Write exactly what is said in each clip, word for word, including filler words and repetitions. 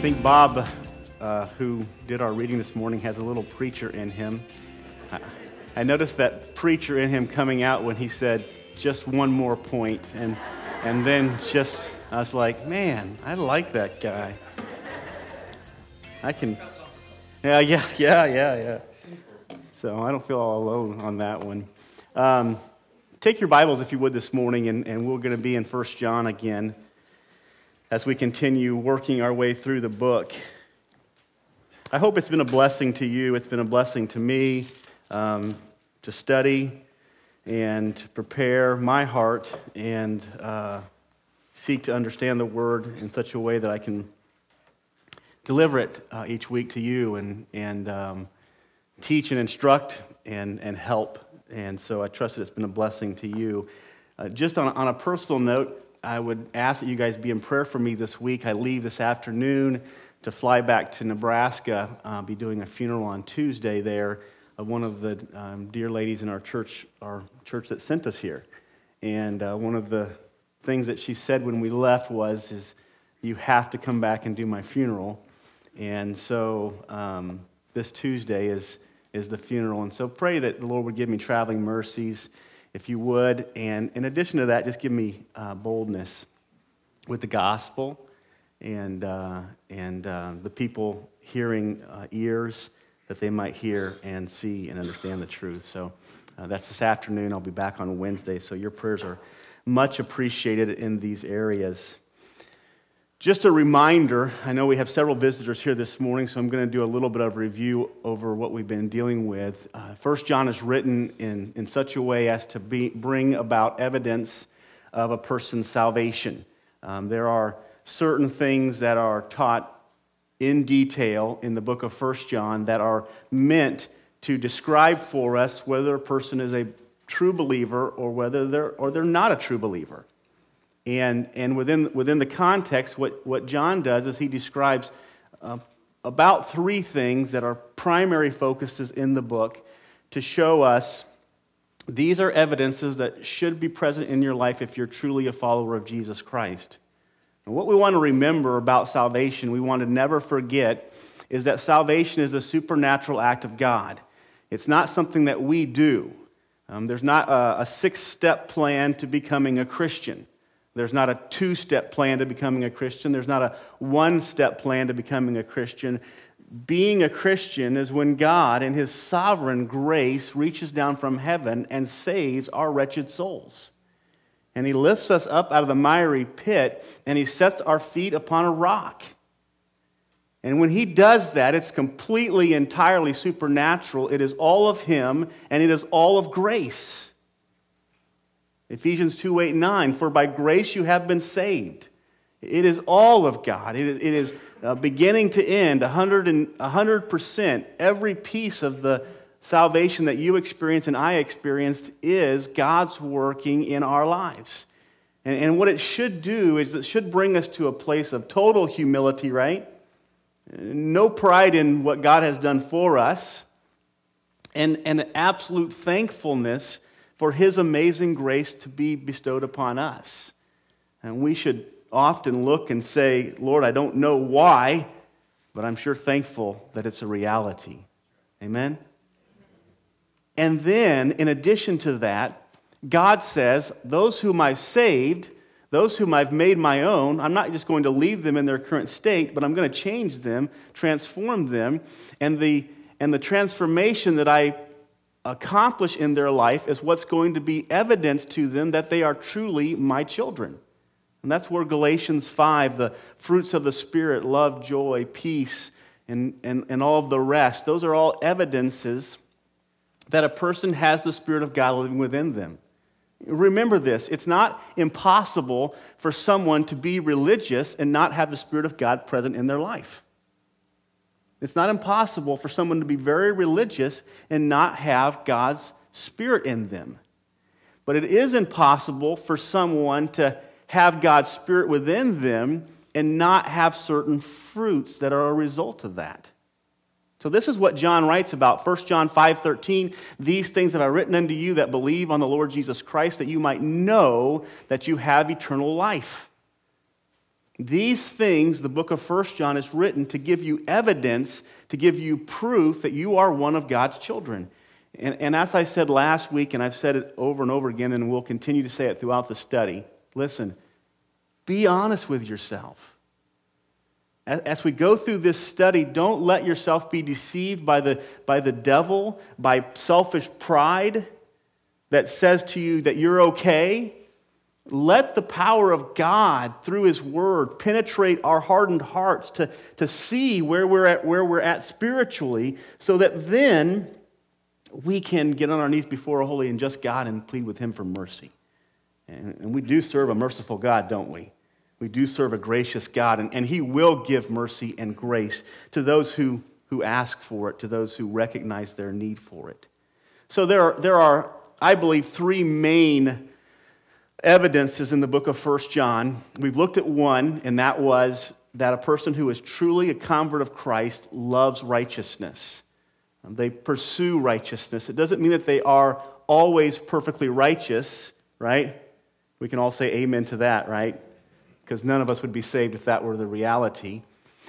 I think Bob, uh, who did our reading this morning, has a little preacher in him. I, I noticed that preacher in him coming out when he said, just one more point, and and then just, I was like, man, I like that guy. I can, yeah, yeah, yeah, yeah, yeah. So I don't feel all alone on that one. Um, take your Bibles, if you would, this morning, and, and we're going to be in First John again as we continue working our way through the book. I hope it's been a blessing to you. It's been a blessing to me um, to study and prepare my heart and uh, seek to understand the Word in such a way that I can deliver it uh, each week to you and and um, teach and instruct and, and help. And so I trust that it's been a blessing to you. Uh, just on, on a personal note, I would ask that you guys be in prayer for me this week. I leave this afternoon to fly back to Nebraska. I'll be doing a funeral on Tuesday there of one of the um, dear ladies in our church, our church that sent us here. And uh, one of the things that she said when we left was, "Is you have to come back and do my funeral." And so um, this Tuesday is is the funeral. And so pray that the Lord would give me traveling mercies, if you would. And in addition to that, just give me uh, boldness with the gospel and uh, and uh, the people hearing uh, ears that they might hear and see and understand the truth. So uh, that's this afternoon. I'll be back on Wednesday. So your prayers are much appreciated in these areas. Just a reminder, I know we have several visitors here this morning, so I'm going to do a little bit of review over what we've been dealing with. Uh, First John is written in, in such a way as to be, bring about evidence of a person's salvation. Um, there are certain things that are taught in detail in the book of First John that are meant to describe for us whether a person is a true believer or whether they're or they're not a true believer. And and within within the context, what, what John does is he describes uh, about three things that are primary focuses in the book to show us these are evidences that should be present in your life if you're truly a follower of Jesus Christ. And what we want to remember about salvation, we want to never forget, is that salvation is a supernatural act of God. It's not something that we do. Um, there's not a, a six-step plan to becoming a Christian. There's not a two-step plan to becoming a Christian. There's not a one-step plan to becoming a Christian. Being a Christian is when God, in His sovereign grace, reaches down from heaven and saves our wretched souls. And He lifts us up out of the miry pit, and He sets our feet upon a rock. And when He does that, it's completely, entirely supernatural. It is all of Him, and it is all of grace. Ephesians two, eight, nine, for by grace you have been saved. It is all of God. It is, it is uh, beginning to end, one hundred percent. Every piece of the salvation that you experienced and I experienced is God's working in our lives. And, and what it should do is it should bring us to a place of total humility, right? No pride in what God has done for us, and, and absolute thankfulness for His amazing grace to be bestowed upon us. And we should often look and say, Lord, I don't know why, but I'm sure thankful that it's a reality. Amen? And then, in addition to that, God says, those whom I saved, those whom I've made my own, I'm not just going to leave them in their current state, but I'm going to change them, transform them, and the, and the transformation that I accomplish in their life is what's going to be evidence to them that they are truly my children. And that's where Galatians five, the fruits of the Spirit, love, joy, peace, and, and, and all of the rest, those are all evidences that a person has the Spirit of God living within them. Remember this, it's not impossible for someone to be religious and not have the Spirit of God present in their life. It's not impossible for someone to be very religious and not have God's Spirit in them. But it is impossible for someone to have God's Spirit within them and not have certain fruits that are a result of that. So this is what John writes about. First John five thirteen, these things have I written unto you that believe on the Lord Jesus Christ, that you might know that you have eternal life. These things, the book of First John is written to give you evidence, to give you proof that you are one of God's children. And, and as I said last week, and I've said it over and over again, and we'll continue to say it throughout the study, listen, be honest with yourself. As, as we go through this study, don't let yourself be deceived by the, by the devil, by selfish pride that says to you that you're okay. Let the power of God through his word penetrate our hardened hearts to, to see where we're at, where we're at spiritually, so that then we can get on our knees before a holy and just God and plead with him for mercy. And, and we do serve a merciful God, don't we? We do serve a gracious God, and, and he will give mercy and grace to those who, who ask for it, to those who recognize their need for it. So there are, there are, I believe, three main evidences in the book of First John. We've looked at one, and that was that a person who is truly a convert of Christ loves righteousness. They pursue righteousness. It doesn't mean that they are always perfectly righteous, right? We can all say amen to that, right? Because none of us would be saved if that were the reality.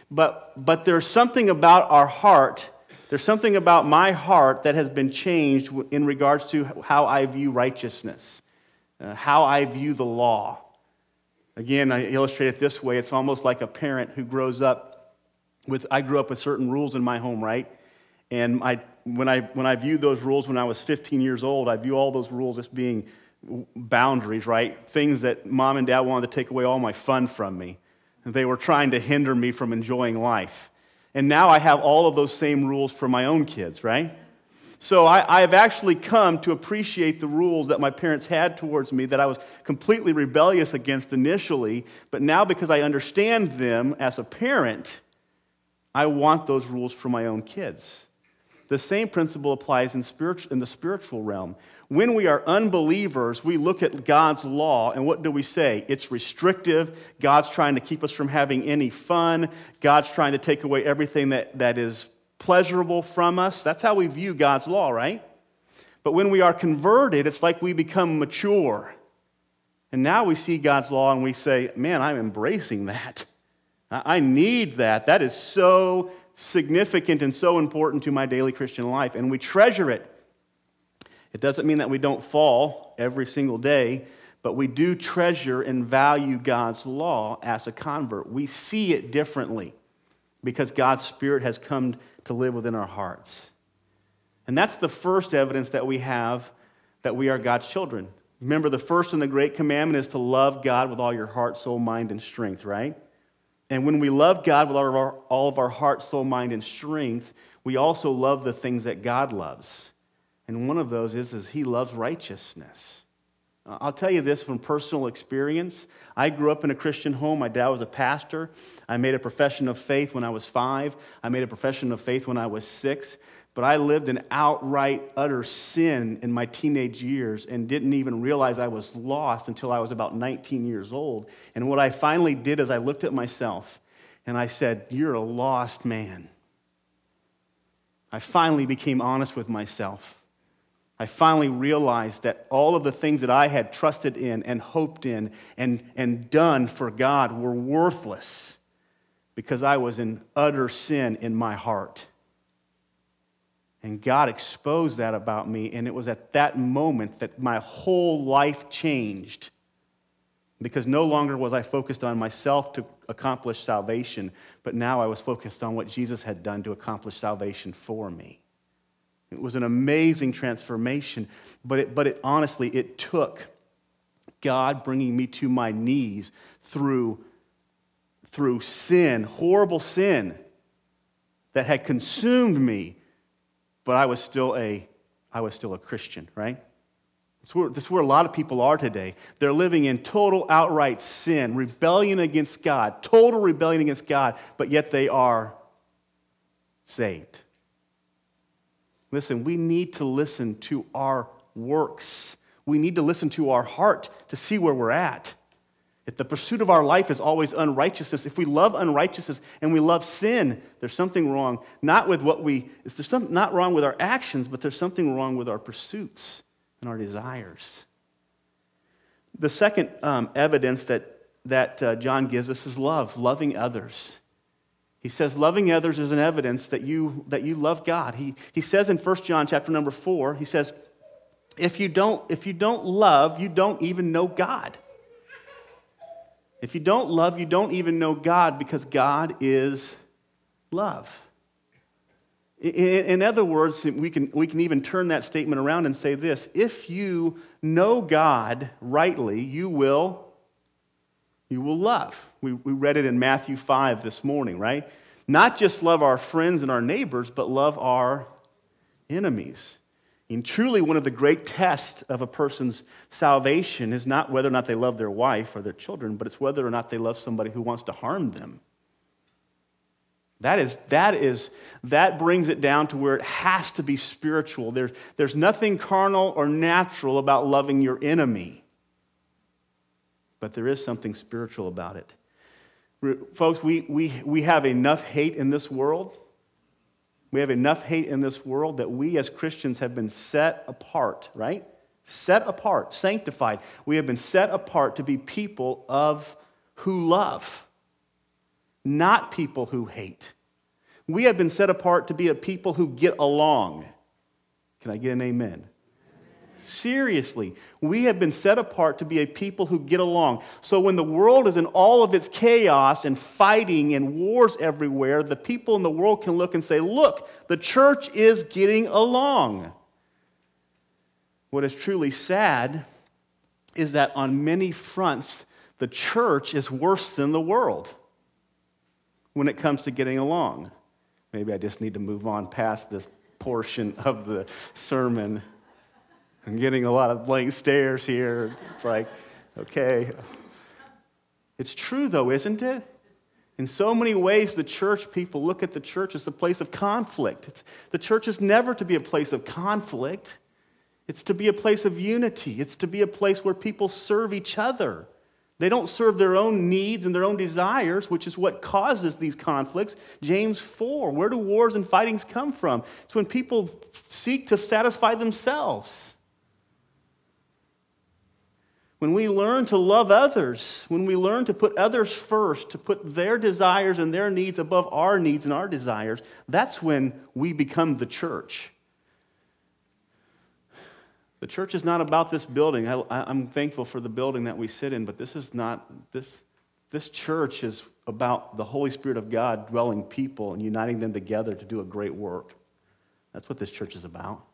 But, but there's something about our heart, there's something about my heart that has been changed in regards to how I view righteousness. Uh, how I view the law. Again, I illustrate it this way. It's almost like a parent who grows up with, I grew up with certain rules in my home, right? And I, when I when I viewed those rules when I was fifteen years old, I view all those rules as being boundaries, right? Things that mom and dad wanted to take away all my fun from me. And they were trying to hinder me from enjoying life. And now I have all of those same rules for my own kids, right? So I, I've actually come to appreciate the rules that my parents had towards me that I was completely rebellious against initially, but now because I understand them as a parent, I want those rules for my own kids. The same principle applies in, spirit, in the spiritual realm. When we are unbelievers, we look at God's law, and what do we say? It's restrictive. God's trying to keep us from having any fun. God's trying to take away everything that, that is pleasurable from us. That's how we view God's law, right? But when we are converted, it's like we become mature. And now we see God's law and we say, man, I'm embracing that. I need that. That is so significant and so important to my daily Christian life. And we treasure it. It doesn't mean that we don't fall every single day, but we do treasure and value God's law as a convert. We see it differently, because God's Spirit has come to live within our hearts. And that's the first evidence that we have that we are God's children. Remember, the first and the great commandment is to love God with all your heart, soul, mind, and strength, right? And when we love God with all of our, all of our heart, soul, mind, and strength, we also love the things that God loves. And one of those is, is he loves righteousness. I'll tell you this from personal experience. I grew up in a Christian home. My dad was a pastor. I made a profession of faith when I was five. I made a profession of faith when I was six. But I lived in outright, utter sin in my teenage years and didn't even realize I was lost until I was about nineteen years old. And what I finally did is I looked at myself and I said, "You're a lost man." I finally became honest with myself. I finally realized that all of the things that I had trusted in and hoped in and, and done for God were worthless because I was in utter sin in my heart. And God exposed that about me, and it was at that moment that my whole life changed, because no longer was I focused on myself to accomplish salvation, but now I was focused on what Jesus had done to accomplish salvation for me. It was an amazing transformation, but it, but it honestly, it took God bringing me to my knees through, through sin, horrible sin that had consumed me, but I was still a, I was still a Christian, right? That's where, that's where a lot of people are today. They're living in total outright sin, rebellion against God, total rebellion against God, but yet they are saved. Listen, we need to listen to our works. We need to listen to our heart to see where we're at. If the pursuit of our life is always unrighteousness, if we love unrighteousness and we love sin, there's something wrong, not with what we, it's there's something not wrong with our actions, but there's something wrong with our pursuits and our desires. The second um, evidence that that uh, John gives us is love, loving others. He says loving others is an evidence that you that you love God. He he says in First John chapter number four, he says, if you don't if you don't love, you don't even know God. If you don't love, you don't even know God, because God is love. In, in other words, we can we can even turn that statement around and say this: if you know God rightly, you will You will love. We, we read it in Matthew five this morning, right? Not just love our friends and our neighbors, but love our enemies. And truly, one of the great tests of a person's salvation is not whether or not they love their wife or their children, but it's whether or not they love somebody who wants to harm them. That is, that is, that brings it down to where it has to be spiritual. There's, there's nothing carnal or natural about loving your enemy. But there is something spiritual about it. Folks, we we we have enough hate in this world. We have enough hate in this world that we as Christians have been set apart, right? Set apart, sanctified. We have been set apart to be people of who love, not people who hate. We have been set apart to be a people who get along. Can I get an amen? Seriously, we have been set apart to be a people who get along. So when the world is in all of its chaos and fighting and wars everywhere, the people in the world can look and say, look, the church is getting along. What is truly sad is that on many fronts, the church is worse than the world when it comes to getting along. Maybe I just need to move on past this portion of the sermon. I'm getting a lot of blank stares here. It's like, okay. It's true, though, isn't it? In so many ways, the church, people look at the church as the place of conflict. It's, the church is never to be a place of conflict. It's to be a place of unity. It's to be a place where people serve each other. They don't serve their own needs and their own desires, which is what causes these conflicts. James four, where do wars and fightings come from? It's when people seek to satisfy themselves. When we learn to love others, when we learn to put others first, to put their desires and their needs above our needs and our desires, that's when we become the church. The church is not about this building. I, I'm thankful for the building that we sit in, but this is not, this, this church is about the Holy Spirit of God dwelling people and uniting them together to do a great work. That's what this church is about.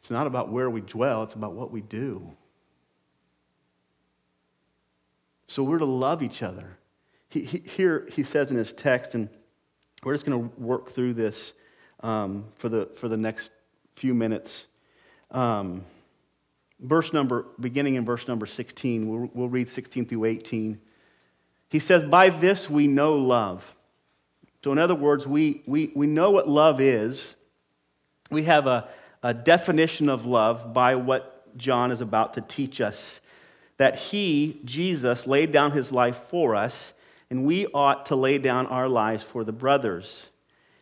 It's not about where we dwell, it's about what we do. So we're to love each other. He, he, here he says in his text, and we're just going to work through this um, for the for the next few minutes. Um, verse number, beginning in verse number sixteen, we'll, we'll read sixteen through eighteen. He says, "By this we know love." So in other words, we we we know what love is. We have a A definition of love by what John is about to teach us, that he, Jesus, laid down his life for us, and we ought to lay down our lives for the brothers.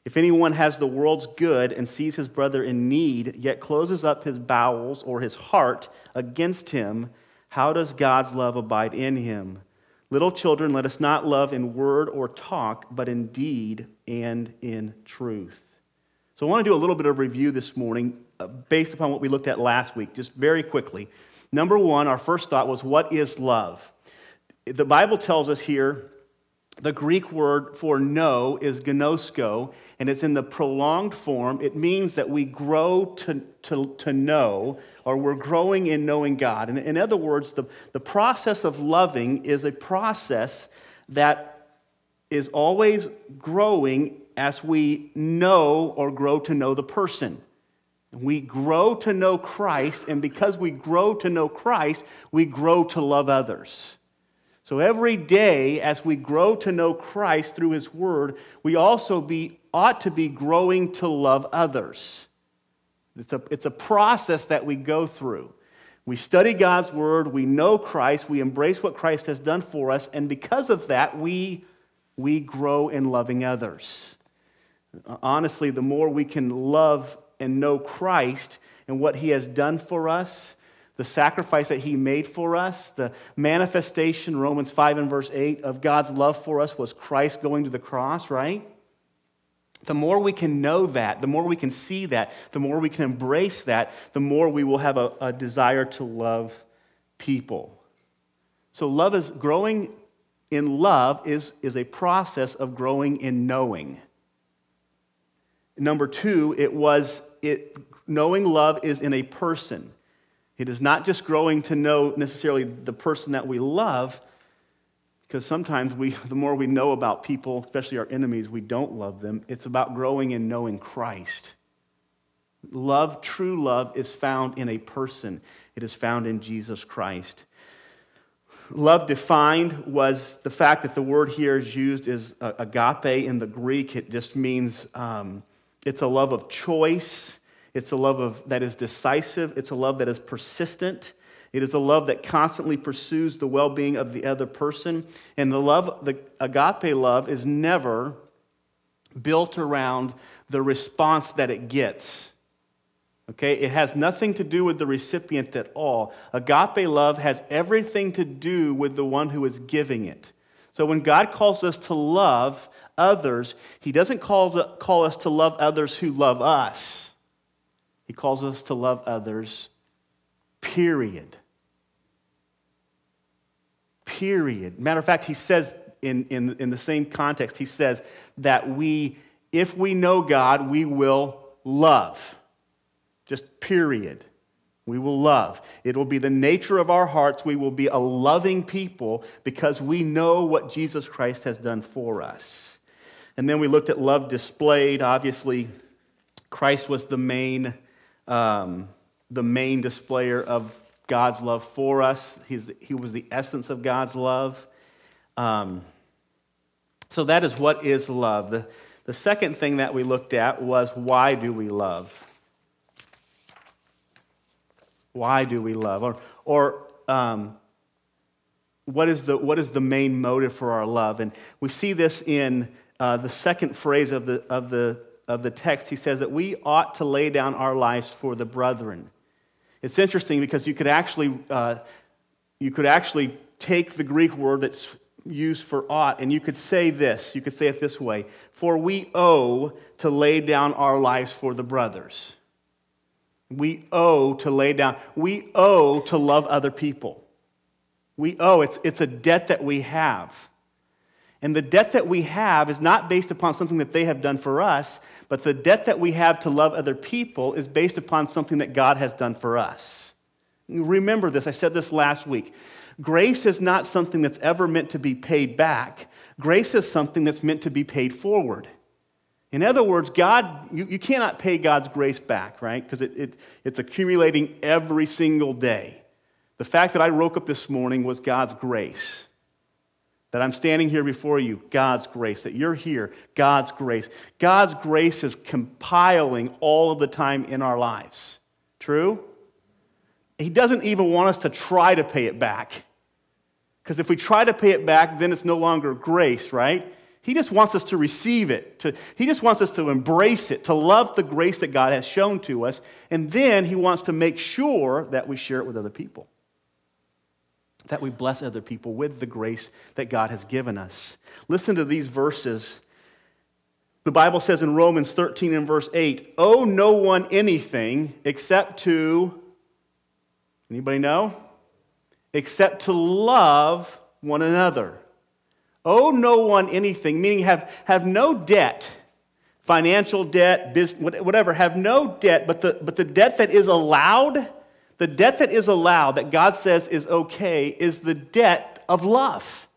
If anyone has the world's good and sees his brother in need, yet closes up his bowels or his heart against him, how does God's love abide in him? Little children, let us not love in word or talk, but in deed and in truth. So I want to do a little bit of review this morning, based upon what we looked at last week, just very quickly. Number one, our first thought was, what is love? The Bible tells us here, the Greek word for know is gnosko, and it's in the prolonged form. It means that we grow to, to, to know, or we're growing in knowing God. And in other words, the, the process of loving is a process that is always growing as we know or grow to know the person. We grow to know Christ, and because we grow to know Christ, we grow to love others. So every day, as we grow to know Christ through his word, we also be, ought to be growing to love others. It's a, it's a process that we go through. We study God's word, we know Christ, we embrace what Christ has done for us, and because of that, we, we grow in loving others. Honestly, the more we can love and know Christ and what he has done for us, the sacrifice that he made for us, the manifestation, Romans five and verse eight, of God's love for us was Christ going to the cross, right? The more we can know that, the more we can see that, the more we can embrace that, the more we will have a, a desire to love people. So love is growing in love is, is a process of growing in knowing. Number two, it was it knowing love is in a person. It is not just growing to know necessarily the person that we love, because sometimes we, the more we know about people, especially our enemies, we don't love them. It's about growing and knowing Christ. Love, true love, is found in a person. It is found in Jesus Christ. Love defined was the fact that the word here is used as agape in the Greek. It just means um, it's a love of choice. It's a love of, that is decisive. It's a love that is persistent. It is a love that constantly pursues the well-being of the other person. And the love, the agape love, is never built around the response that it gets. Okay? It has nothing to do with the recipient at all. Agape love has everything to do with the one who is giving it. So when God calls us to love others, he doesn't call, to, call us to love others who love us. He calls us to love others, period. Period. Matter of fact, he says in, in, in the same context, he says that we, if we know God, we will love. Just period. We will love. It will be the nature of our hearts. We will be a loving people because we know what Jesus Christ has done for us. And then we looked at love displayed. Obviously, Christ was the main... Um, the main displayer of God's love for us. He's, he was the essence of God's love. Um, so that is what is love. The, the second thing that we looked at was, why do we love? Why do we love? Or, or um, what is the what is the main motive for our love? And we see this in uh, the second phrase of the of the. of the text. He says that we ought to lay down our lives for the brethren. It's interesting because you could actually uh, you could actually take the Greek word that's used for ought, and you could say this, you could say it this way: for we owe to lay down our lives for the brothers. We owe to lay down, we owe to love other people. We owe, it's, it's a debt that we have. And the debt that we have is not based upon something that they have done for us, but the debt that we have to love other people is based upon something that God has done for us. Remember this, I said this last week. Grace is not something that's ever meant to be paid back. Grace is something that's meant to be paid forward. In other words, God, you, you cannot pay God's grace back, right? Because it, it, it's accumulating every single day. The fact that I woke up this morning was God's grace. That I'm standing here before you, God's grace. That you're here, God's grace. God's grace is compiling all of the time in our lives. True? He doesn't even want us to try to pay it back. Because if we try to pay it back, then it's no longer grace, right? He just wants us to receive it. To, he just wants us to embrace it, to love the grace that God has shown to us. And then he wants to make sure that we share it with other people, that we bless other people with the grace that God has given us. Listen to these verses. The Bible says in Romans thirteen and verse eight, owe no one anything except to, anybody know? Except to love one another. Owe no one anything, meaning have, have no debt, financial debt, business, whatever, have no debt, but the, but the debt that is allowed, the debt that is allowed, that God says is okay, is the debt of love.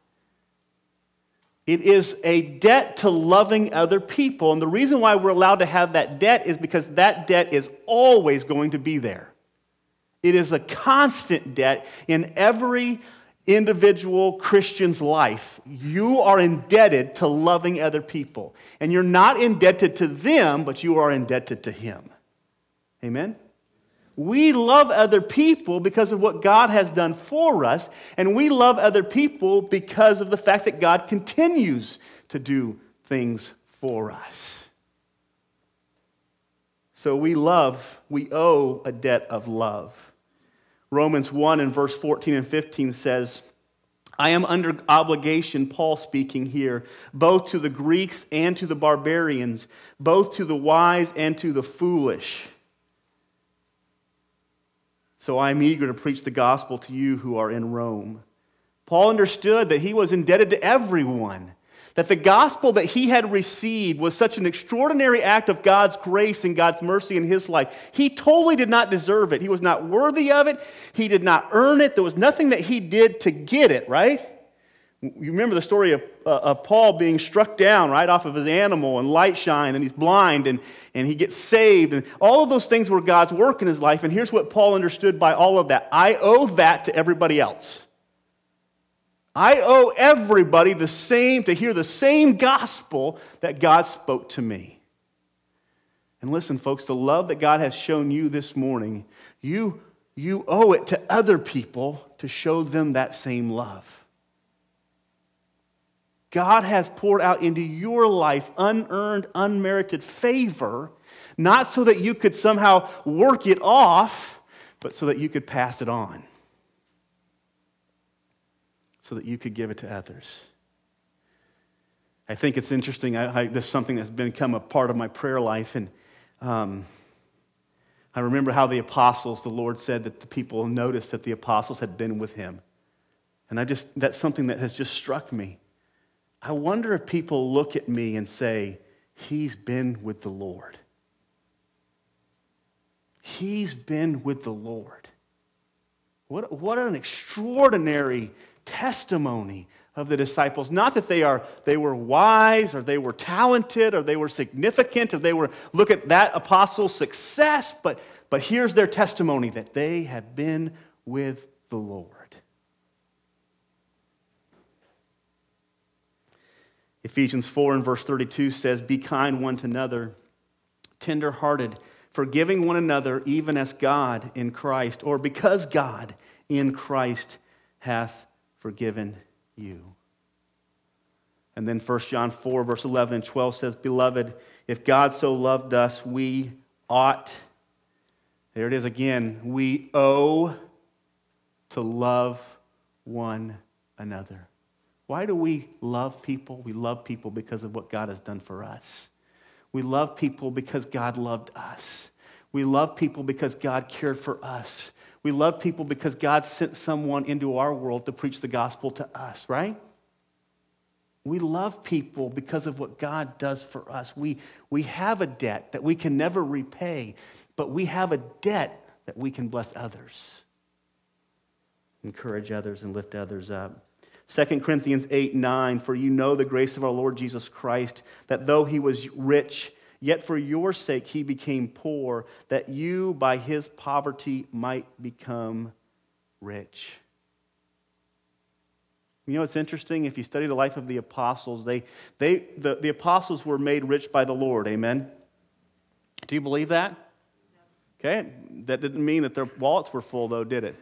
It is a debt to loving other people. And the reason why we're allowed to have that debt is because that debt is always going to be there. It is a constant debt in every individual Christian's life. You are indebted to loving other people. And you're not indebted to them, but you are indebted to him. Amen? We love other people because of what God has done for us, and we love other people because of the fact that God continues to do things for us. So we love, we owe a debt of love. Romans one and verse fourteen and fifteen says, I am under obligation, Paul speaking here, both to the Greeks and to the barbarians, both to the wise and to the foolish. So I am eager to preach the gospel to you who are in Rome. Paul understood that he was indebted to everyone, that the gospel that he had received was such an extraordinary act of God's grace and God's mercy in his life. He totally did not deserve it. He was not worthy of it. He did not earn it. There was nothing that he did to get it, right? You remember the story of, uh, of Paul being struck down right off of his animal, and light shine, and he's blind, and, and he gets saved. And all of those things were God's work in his life, and here's what Paul understood by all of that. I owe that to everybody else. I owe everybody the same, to hear the same gospel that God spoke to me. And listen, folks, the love that God has shown you this morning, you, you owe it to other people to show them that same love. God has poured out into your life unearned, unmerited favor, not so that you could somehow work it off, but so that you could pass it on, so that you could give it to others. I think it's interesting. I, I, this is something that's become a part of my prayer life. And um, I remember how the apostles, the Lord said that the people noticed that the apostles had been with him. And I just that's something that has just struck me. I wonder if people look at me and say, he's been with the Lord. He's been with the Lord. What, what an extraordinary testimony of the disciples. Not that they are they were wise, or they were talented, or they were significant, or they were, look at that apostle's success, but but here's their testimony, that they have been with the Lord. Ephesians four and verse thirty-two says, be kind one to another, tender-hearted, forgiving one another, even as God in Christ, or because God in Christ hath forgiven you. And then First John four, verse eleven and twelve says, beloved, if God so loved us, we ought, there it is again, we owe to love one another. Why do we love people? We love people because of what God has done for us. We love people because God loved us. We love people because God cared for us. We love people because God sent someone into our world to preach the gospel to us, right? We love people because of what God does for us. We, we have a debt that we can never repay, but we have a debt that we can bless others, encourage others, and lift others up. Second Corinthians eight, nine, for you know the grace of our Lord Jesus Christ, that though he was rich, yet for your sake he became poor, that you by his poverty might become rich. You know, it's interesting, if you study the life of the apostles, they they the, the apostles were made rich by the Lord, amen? Do you believe that? Okay, that didn't mean that their wallets were full though, did it?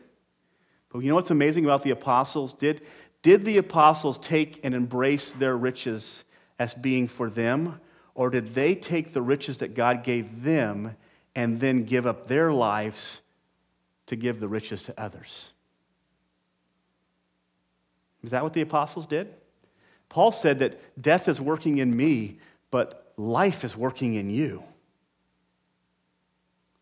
But you know what's amazing about the apostles? Did, did the apostles take and embrace their riches as being for them? Or did they take the riches that God gave them and then give up their lives to give the riches to others? Is that what the apostles did? Paul said that death is working in me, but life is working in you.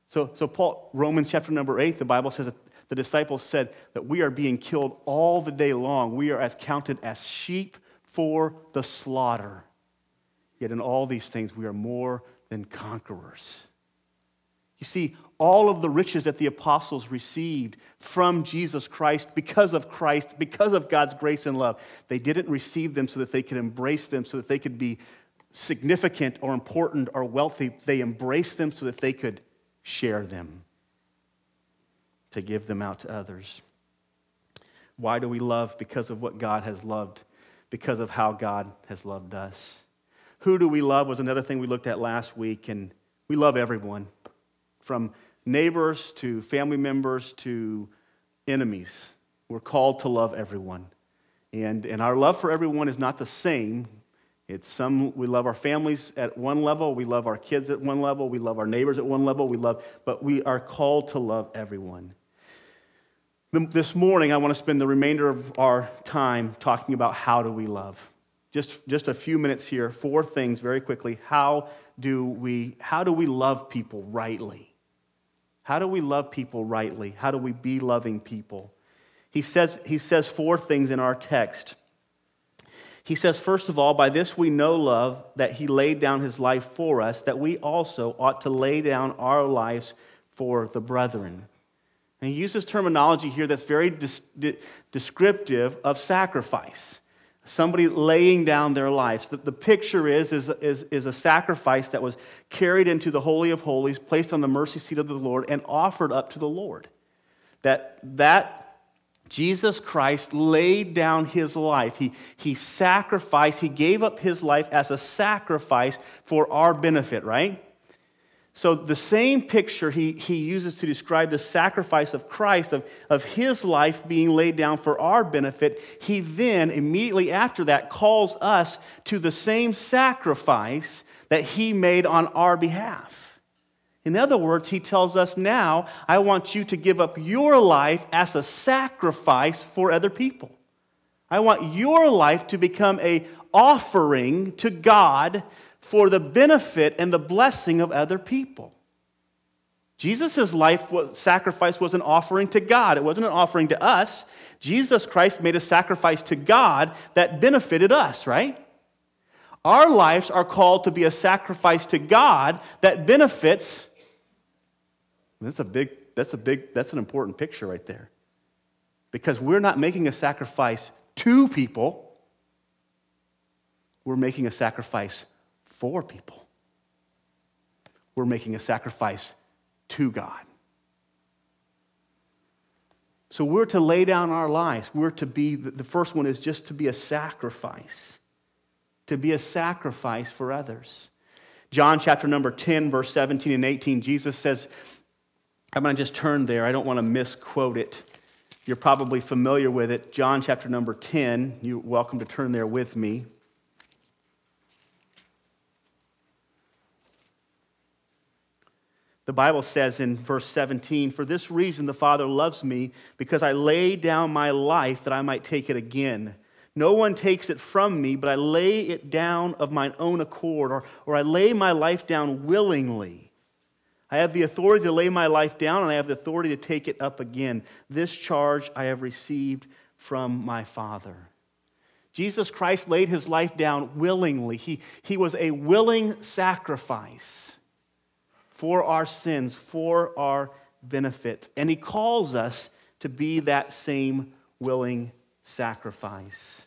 So, so Paul, Romans chapter number eight, the Bible says that the disciples said that we are being killed all the day long. We are as counted as sheep for the slaughter. Yet in all these things, we are more than conquerors. You see, all of the riches that the apostles received from Jesus Christ, because of Christ, because of God's grace and love, they didn't receive them so that they could embrace them, so that they could be significant or important or wealthy. They embraced them so that they could share them, to give them out to others. Why do we love? Because of what God has loved, because of how God has loved us. Who do we love was another thing we looked at last week, and we love everyone, from neighbors to family members to enemies. We're called to love everyone, and, and our love for everyone is not the same. It's some, we love our families at one level, we love our kids at one level, we love our neighbors at one level, we love, but we are called to love everyone. This morning, I want to spend the remainder of our time talking about how do we love. Just, just a few minutes here, four things very quickly. How do we, how do we love people rightly? How do we love people rightly? How do we be loving people? He says, he says four things in our text. He says, first of all, by this we know love, that he laid down his life for us, that we also ought to lay down our lives for the brethren. And he uses terminology here that's very descriptive of sacrifice. Somebody laying down their lives. The, the picture is, is, is, is a sacrifice that was carried into the Holy of Holies, placed on the mercy seat of the Lord, and offered up to the Lord. That, that Jesus Christ laid down his life. He, he sacrificed, he gave up his life as a sacrifice for our benefit, right? So the same picture he, he uses to describe the sacrifice of Christ, of, of his life being laid down for our benefit, he then immediately after that calls us to the same sacrifice that he made on our behalf. In other words, he tells us now, I want you to give up your life as a sacrifice for other people. I want your life to become an offering to God for the benefit and the blessing of other people. Jesus' life was, sacrifice was an offering to God. It wasn't an offering to us. Jesus Christ made a sacrifice to God that benefited us, right? Our lives are called to be a sacrifice to God that benefits. That's a big, that's a big, that's an important picture right there. Because we're not making a sacrifice to people. We're making a sacrifice for people. We're making a sacrifice to God. So we're to lay down our lives. We're to be, the first one is just to be a sacrifice, to be a sacrifice for others. John chapter number ten, verse seventeen and eighteen, Jesus says, I'm going to just turn there. I don't want to misquote it. You're probably familiar with it. John chapter number ten, you're welcome to turn there with me. The Bible says in verse seventeen, for this reason the Father loves me, because I lay down my life that I might take it again. No one takes it from me, but I lay it down of mine own accord, or, or I lay my life down willingly. I have the authority to lay my life down, and I have the authority to take it up again. This charge I have received from my Father. Jesus Christ laid his life down willingly. He, he was a willing sacrifice for our sins, for our benefit. And he calls us to be that same willing sacrifice.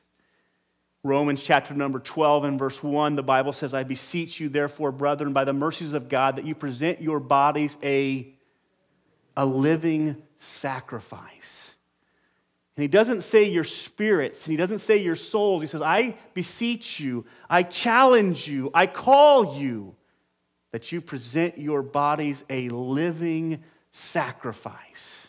Romans chapter number twelve and verse one, the Bible says, I beseech you therefore, brethren, by the mercies of God, that you present your bodies a, a living sacrifice. And he doesn't say your spirits, and he doesn't say your souls. He says, I beseech you, I challenge you, I call you, that you present your bodies a living sacrifice.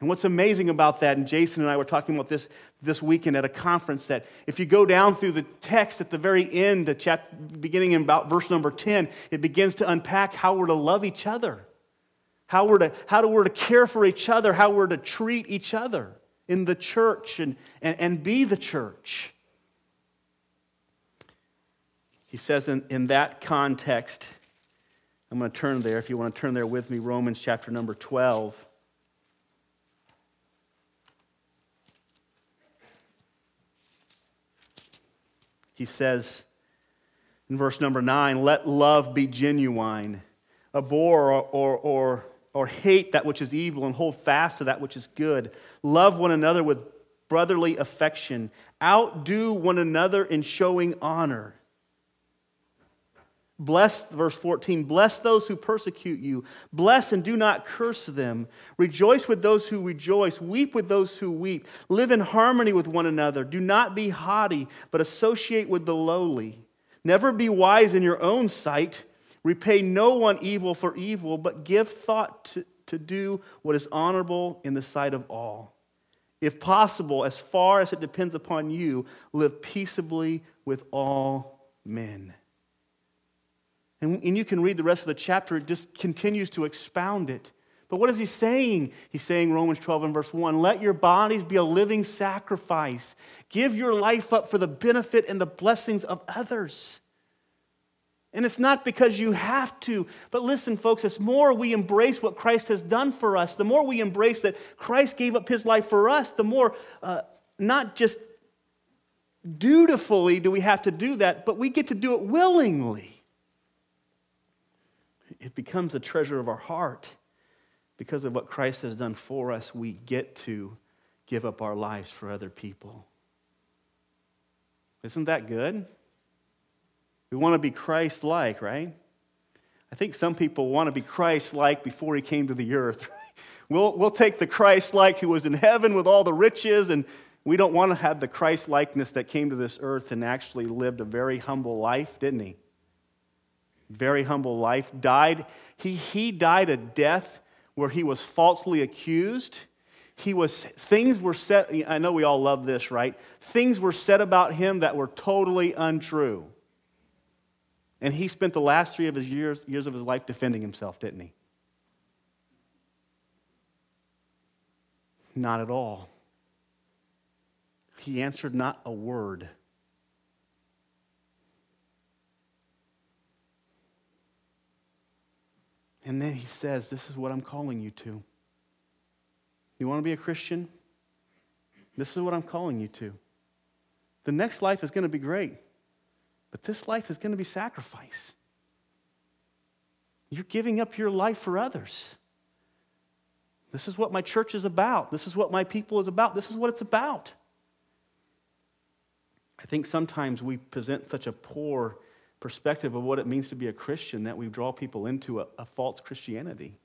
And what's amazing about that, and Jason and I were talking about this this weekend at a conference, that if you go down through the text at the very end, the chapter, beginning in about verse number ten, it begins to unpack how we're to love each other, how we're to, how we're to care for each other, how we're to treat each other in the church and, and, and be the church. He says in, in that context, I'm going to turn there, if you want to turn there with me, Romans chapter number twelve. He says in verse number nine, let love be genuine, abhor or, or, or, or hate that which is evil and hold fast to that which is good. Love one another with brotherly affection. Outdo one another in showing honor. Bless, verse fourteen, bless those who persecute you. Bless and do not curse them. Rejoice with those who rejoice. Weep with those who weep. Live in harmony with one another. Do not be haughty, but associate with the lowly. Never be wise in your own sight. Repay no one evil for evil, but give thought to, to do what is honorable in the sight of all. If possible, as far as it depends upon you, live peaceably with all men. And you can read the rest of the chapter. It just continues to expound it. But what is he saying? He's saying Romans twelve and verse one, let your bodies be a living sacrifice. Give your life up for the benefit and the blessings of others. And it's not because you have to. But listen, folks, it's more we embrace what Christ has done for us. The more we embrace that Christ gave up his life for us, the more uh, not just dutifully do we have to do that, but we get to do it willingly. It becomes a treasure of our heart. Because of what Christ has done for us, we get to give up our lives for other people. Isn't that good? We want to be Christ-like, right? I think some people want to be Christ-like before he came to the earth. Right? We'll, we'll take the Christ-like who was in heaven with all the riches, and we don't want to have the Christ-likeness that came to this earth and actually lived a very humble life, didn't he? Very humble life. Died. He, he died a death where he was falsely accused. He was, things were said, I know we all love this, right? Things were said about him that were totally untrue. And he spent the last three of his years, years of his life defending himself, didn't he? Not at all. He answered not a word. And then he says, this is what I'm calling you to. You want to be a Christian? This is what I'm calling you to. The next life is going to be great. But this life is going to be sacrifice. You're giving up your life for others. This is what my church is about. This is what my people is about. This is what it's about. I think sometimes we present such a poor perspective of what it means to be a Christian that we draw people into a, a false Christianity.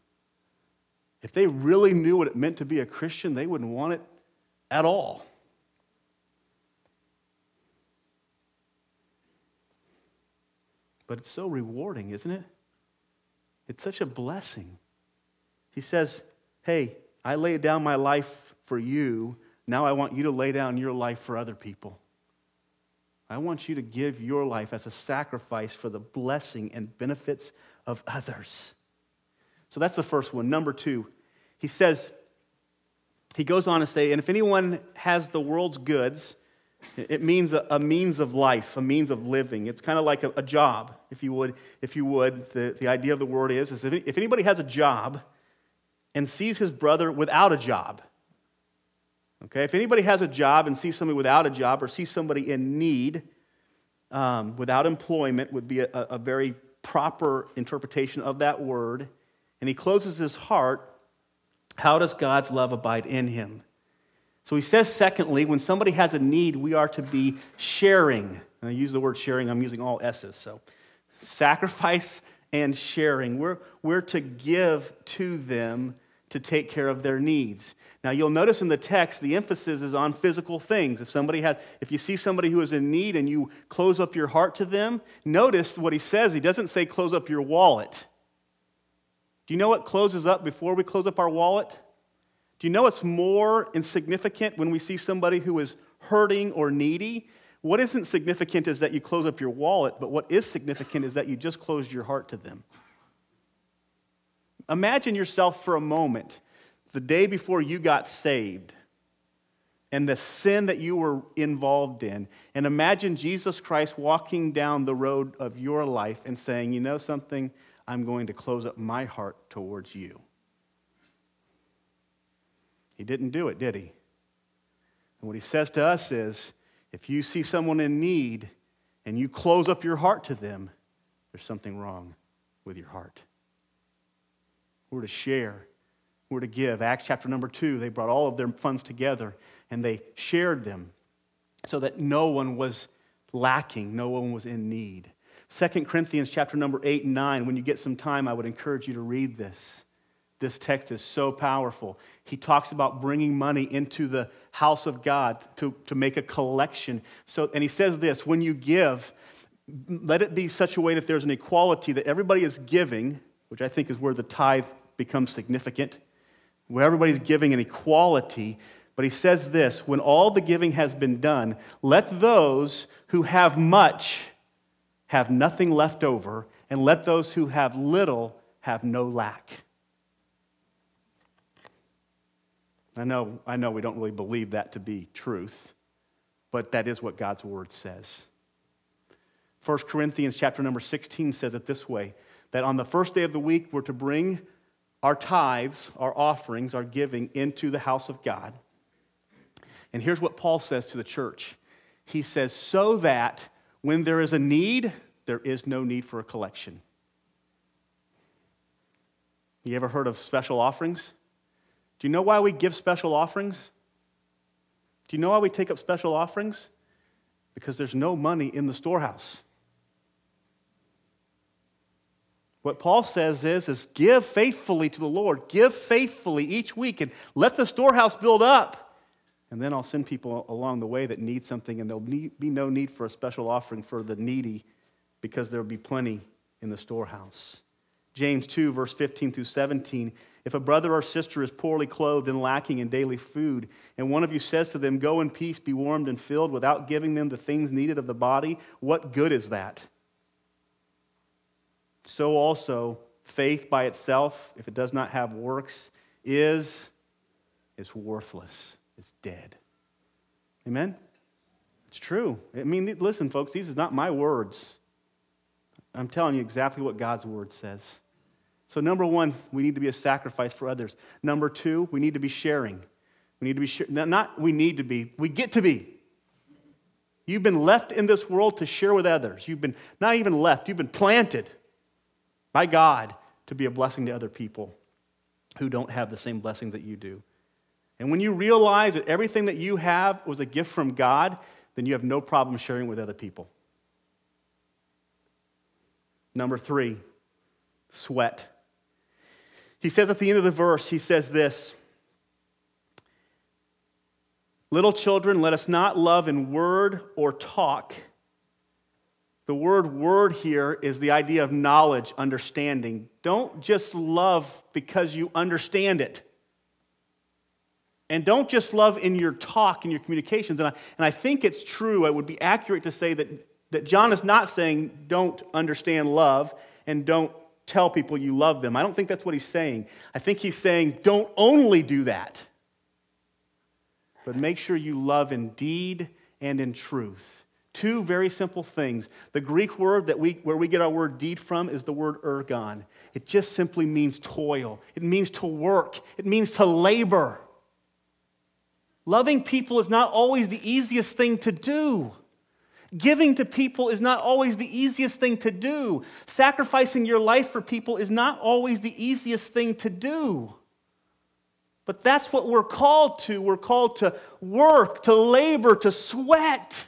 If they really knew what it meant to be a Christian, they wouldn't want it at all. But it's so rewarding, isn't it? It's such a blessing. He says, hey, I laid down my life for you. Now I want you to lay down your life for other people. I want you to give your life as a sacrifice for the blessing and benefits of others. So that's the first one. Number two, he says, he goes on to say, and if anyone has the world's goods, it means a, a means of life, a means of living. It's kind of like a, a job, if you would. If you would, the, the idea of the word is, is if, if anybody has a job and sees his brother without a job, okay, if anybody has a job and sees somebody without a job or sees somebody in need, um, without employment would be a, a very proper interpretation of that word, and he closes his heart, how does God's love abide in him? So he says, secondly, when somebody has a need, we are to be sharing. And I use the word sharing, I'm using all S's. So sacrifice and sharing. We're, we're to give to them to take care of their needs. Now you'll notice in the text, the emphasis is on physical things. If somebody has, if you see somebody who is in need and you close up your heart to them, notice what he says. He doesn't say close up your wallet. Do you know what closes up before we close up our wallet? Do you know it's more insignificant when we see somebody who is hurting or needy? What isn't significant is that you close up your wallet, but what is significant is that you just closed your heart to them. Imagine yourself for a moment, the day before you got saved and the sin that you were involved in, and imagine Jesus Christ walking down the road of your life and saying, you know something, I'm going to close up my heart towards you. He didn't do it, did he? And what he says to us is, if you see someone in need and you close up your heart to them, there's something wrong with your heart. We're to share. We're to give. Acts chapter number two, they brought all of their funds together and they shared them so that no one was lacking, no one was in need. Second Corinthians chapter number eight and nine, when you get some time, I would encourage you to read this. This text is so powerful. He talks about bringing money into the house of God to, to make a collection. So, and he says this, when you give, let it be such a way that there's an equality that everybody is giving, which I think is where the tithe becomes significant, where everybody's giving an equality. But he says this, when all the giving has been done, let those who have much have nothing left over, and let those who have little have no lack. I know, I know we don't really believe that to be truth, but that is what God's word says. First Corinthians chapter number sixteen says it this way, that on the first day of the week we're to bring our tithes, our offerings, our giving into the house of God. And here's what Paul says to the church. He says, so that when there is a need, there is no need for a collection. You ever heard of special offerings? Do you know why we give special offerings? Do you know why we take up special offerings? Because there's no money in the storehouse. What Paul says is, is give faithfully to the Lord. Give faithfully each week and let the storehouse build up. And then I'll send people along the way that need something, and there'll be no need for a special offering for the needy because there'll be plenty in the storehouse. James two, verse fifteen through seventeen, if a brother or sister is poorly clothed and lacking in daily food, and one of you says to them, go in peace, be warmed and filled, without giving them the things needed of the body, what good is that? So also, faith by itself, if it does not have works, is, is worthless. It's dead. Amen? It's true. I mean, listen, folks, these are not my words. I'm telling you exactly what God's word says. So number one, we need to be a sacrifice for others. Number two, we need to be sharing. We need to be sharing. Not we need to be, we get to be. You've been left in this world to share with others. You've been not even left, you've been planted by God to be a blessing to other people who don't have the same blessings that you do. And when you realize that everything that you have was a gift from God, then you have no problem sharing with other people. Number three, sweat. He says at the end of the verse, he says this, little children, let us not love in word or talk. The word word here is the idea of knowledge, understanding. Don't just love because you understand it. And don't just love in your talk, in your communications. And I, and I think it's true, it would be accurate to say that That John is not saying don't understand love and don't tell people you love them. I don't think that's what he's saying. I think he's saying don't only do that, but make sure you love in deed and in truth. Two very simple things. The Greek word that we where we get our word deed from is the word ergon. It just simply means toil. It means to work. It means to labor. Loving people is not always the easiest thing to do. Giving to people is not always the easiest thing to do. Sacrificing your life for people is not always the easiest thing to do. But that's what we're called to. We're called to work, to labor, to sweat,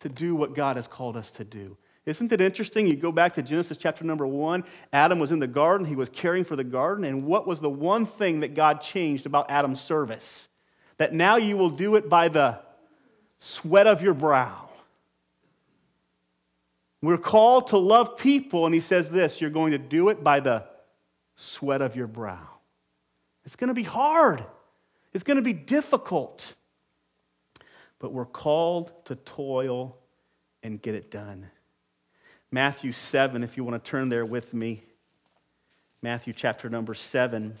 to do what God has called us to do. Isn't it interesting? You go back to Genesis chapter number one. Adam was in the garden. He was caring for the garden. And what was the one thing that God changed about Adam's service? That now you will do it by the sweat of your brow. We're called to love people, and he says this, you're going to do it by the sweat of your brow. It's going to be hard. It's going to be difficult. But we're called to toil and get it done. Matthew seven, if you want to turn there with me. Matthew chapter number seven.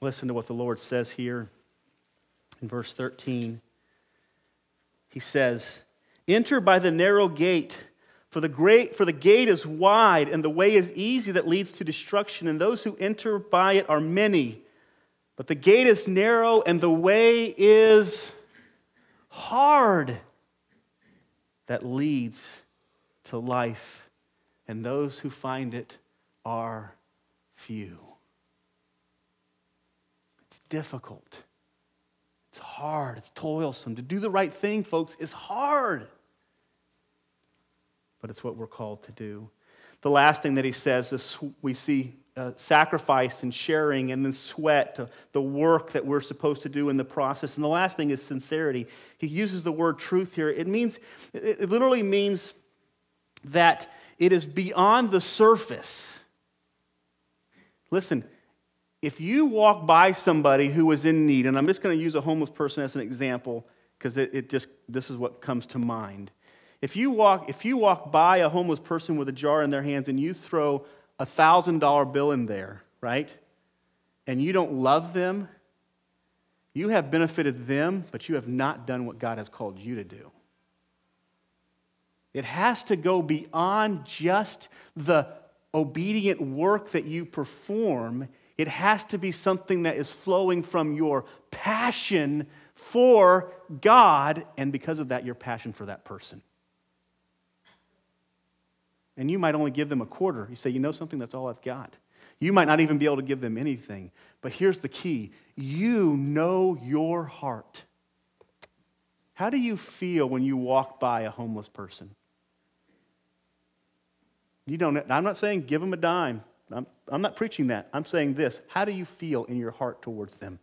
Listen to what the Lord says here in verse thirteen. He says, enter by the narrow gate, for the great, for the gate is wide, and the way is easy that leads to destruction, and those who enter by it are many. But the gate is narrow, and the way is hard that leads to life, and those who find it are few. Difficult. It's hard. It's toilsome. To do the right thing, folks, is hard. But it's what we're called to do. The last thing that he says is we see uh, sacrifice and sharing and then sweat, uh, the work that we're supposed to do in the process. And the last thing is sincerity. He uses the word truth here. It means, it literally means that it is beyond the surface. Listen, if you walk by somebody who is in need, and I'm just going to use a homeless person as an example, because it, it just this is what comes to mind. If you walk if you walk by a homeless person with a jar in their hands and you throw a one thousand dollar bill in there, right? And you don't love them, you have benefited them, but you have not done what God has called you to do. It has to go beyond just the obedient work that you perform. It has to be something that is flowing from your passion for God, and because of that, your passion for that person. And you might only give them a quarter. You say, you know something, that's all I've got. You might not even be able to give them anything. But here's the key. You know your heart. How do you feel when you walk by a homeless person? You don't, I'm not saying give them a dime. I'm, I'm not preaching that. I'm saying this. How do you feel in your heart towards them?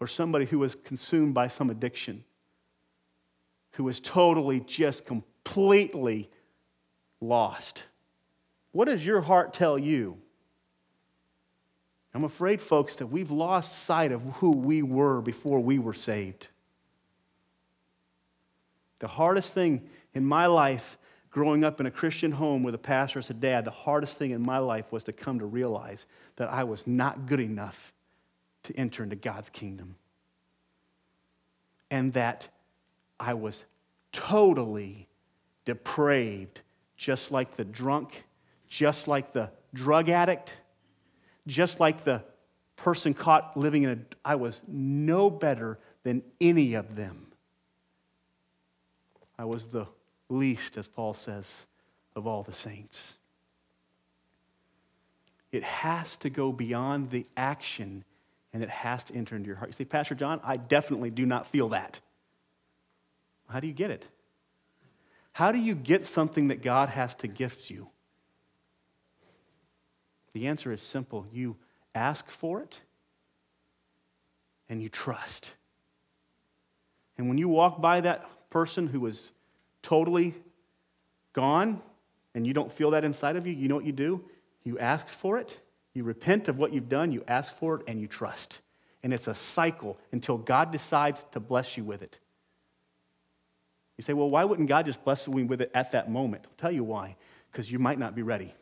Or somebody who is consumed by some addiction, who is totally, just completely lost. What does your heart tell you? I'm afraid, folks, that we've lost sight of who we were before we were saved. The hardest thing in my life, growing up in a Christian home with a pastor as a dad, the hardest thing in my life was to come to realize that I was not good enough to enter into God's kingdom. And that I was totally depraved, just like the drunk, just like the drug addict, just like the person caught living in a... I was no better than any of them. I was the least, as Paul says, of all the saints. It has to go beyond the action, and it has to enter into your heart. You say, Pastor John, I definitely do not feel that. How do you get it? How do you get something that God has to gift you? The answer is simple. You ask for it, and you trust. And when you walk by that person who is totally gone, and you don't feel that inside of you, you know what you do? You ask for it, you repent of what you've done, you ask for it, and you trust. And it's a cycle until God decides to bless you with it. You say, well, why wouldn't God just bless me with it at that moment? I'll tell you why. Because you might not be ready.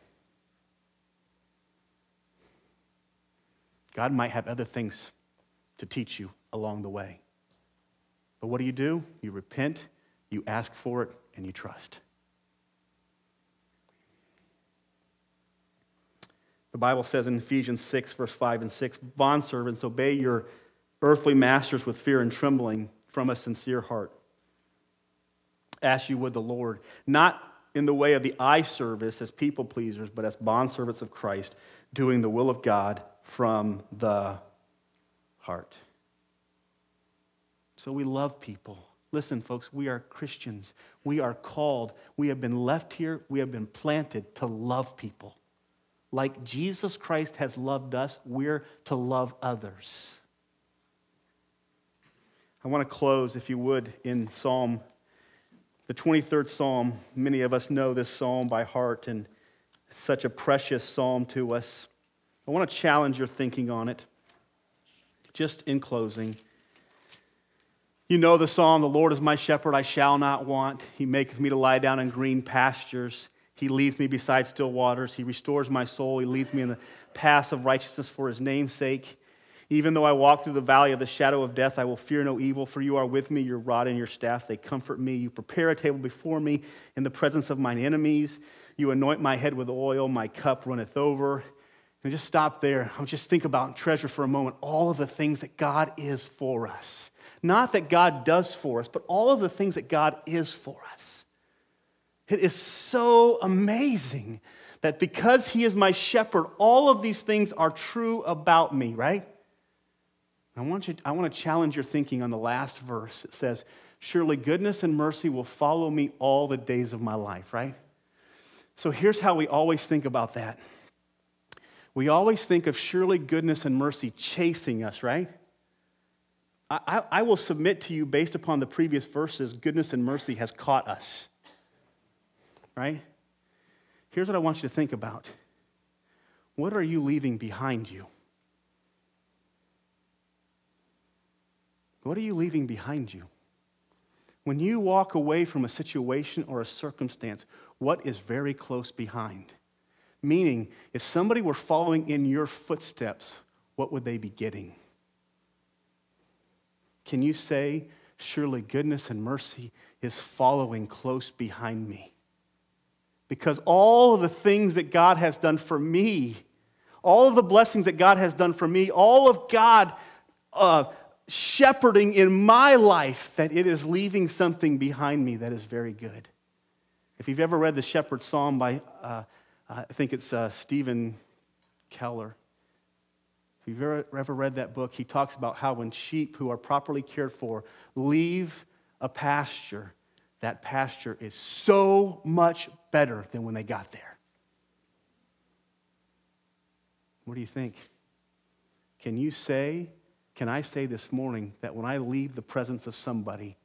God might have other things to teach you along the way. But what do you do? You repent, you ask for it, and you trust. The Bible says in Ephesians six, verse five and six, bondservants, obey your earthly masters with fear and trembling from a sincere heart. As you would the Lord, not in the way of the eye service as people pleasers, but as bondservants of Christ, doing the will of God from the heart. So we love people. Listen, folks, we are Christians. We are called. We have been left here. We have been planted to love people. Like Jesus Christ has loved us, we're to love others. I want to close, if you would, in Psalm the twenty-third Psalm. Many of us know this psalm by heart, and it's such a precious psalm to us. I want to challenge your thinking on it. Just in closing, you know the psalm, the Lord is my shepherd, I shall not want. He maketh me to lie down in green pastures. He leads me beside still waters. He restores my soul. He leads me in the paths of righteousness for his name's sake. Even though I walk through the valley of the shadow of death, I will fear no evil, for you are with me, your rod and your staff, they comfort me. You prepare a table before me in the presence of mine enemies. You anoint my head with oil, my cup runneth over. And just stop there. I'll just think about and treasure for a moment all of the things that God is for us. Not that God does for us, but all of the things that God is for us. It is so amazing that because he is my shepherd, all of these things are true about me, right? I want you, I want to challenge your thinking on the last verse. It says, surely goodness and mercy will follow me all the days of my life, right? So here's how we always think about that. We always think of surely goodness and mercy chasing us, right? I, I, I will submit to you, based upon the previous verses, goodness and mercy has caught us, right? Here's what I want you to think about. What are you leaving behind you? What are you leaving behind you? When you walk away from a situation or a circumstance, what is very close behind? Meaning, if somebody were following in your footsteps, what would they be getting? Can you say, surely goodness and mercy is following close behind me? Because all of the things that God has done for me, all of the blessings that God has done for me, all of God uh, shepherding in my life, that it is leaving something behind me that is very good. If you've ever read the Shepherd Psalm by, uh, I think it's uh, Stephen Keller, if you've ever, ever read that book, he talks about how when sheep who are properly cared for leave a pasture, that pasture is so much better than when they got there. What do you think? Can you say, can I say this morning that when I leave the presence of somebody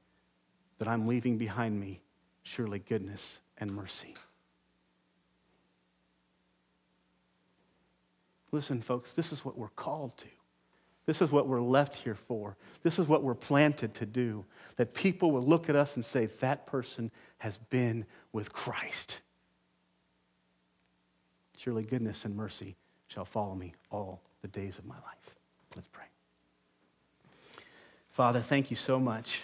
that I'm leaving behind me, surely goodness and mercy? Listen, folks, this is what we're called to. This is what we're left here for. This is what we're planted to do, that people will look at us and say, that person has been with Christ. Surely goodness and mercy shall follow me all the days of my life. Let's pray. Father, thank you so much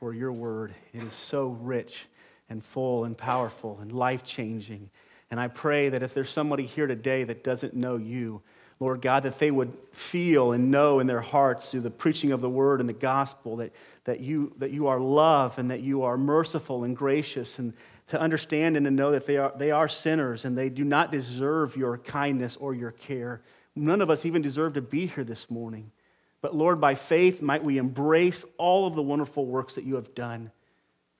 for your word. It is so rich and full and powerful and life-changing. And I pray that if there's somebody here today that doesn't know you, Lord God, that they would feel and know in their hearts through the preaching of the word and the gospel that, that, you, that you are love and that you are merciful and gracious, and to understand and to know that they are, they are sinners and they do not deserve your kindness or your care. None of us even deserve to be here this morning. But Lord, by faith, might we embrace all of the wonderful works that you have done,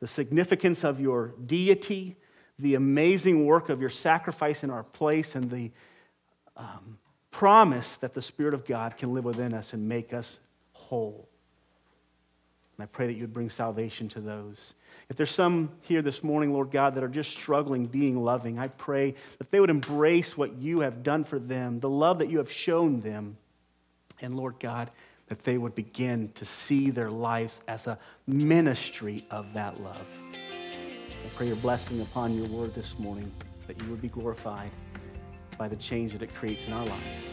the significance of your deity, the amazing work of your sacrifice in our place, and the um, promise that the Spirit of God can live within us and make us whole. And I pray that you would bring salvation to those. If there's some here this morning, Lord God, that are just struggling being loving, I pray that they would embrace what you have done for them, the love that you have shown them, and Lord God, that they would begin to see their lives as a ministry of that love. I pray your blessing upon your word this morning, that you would be glorified by the change that it creates in our lives.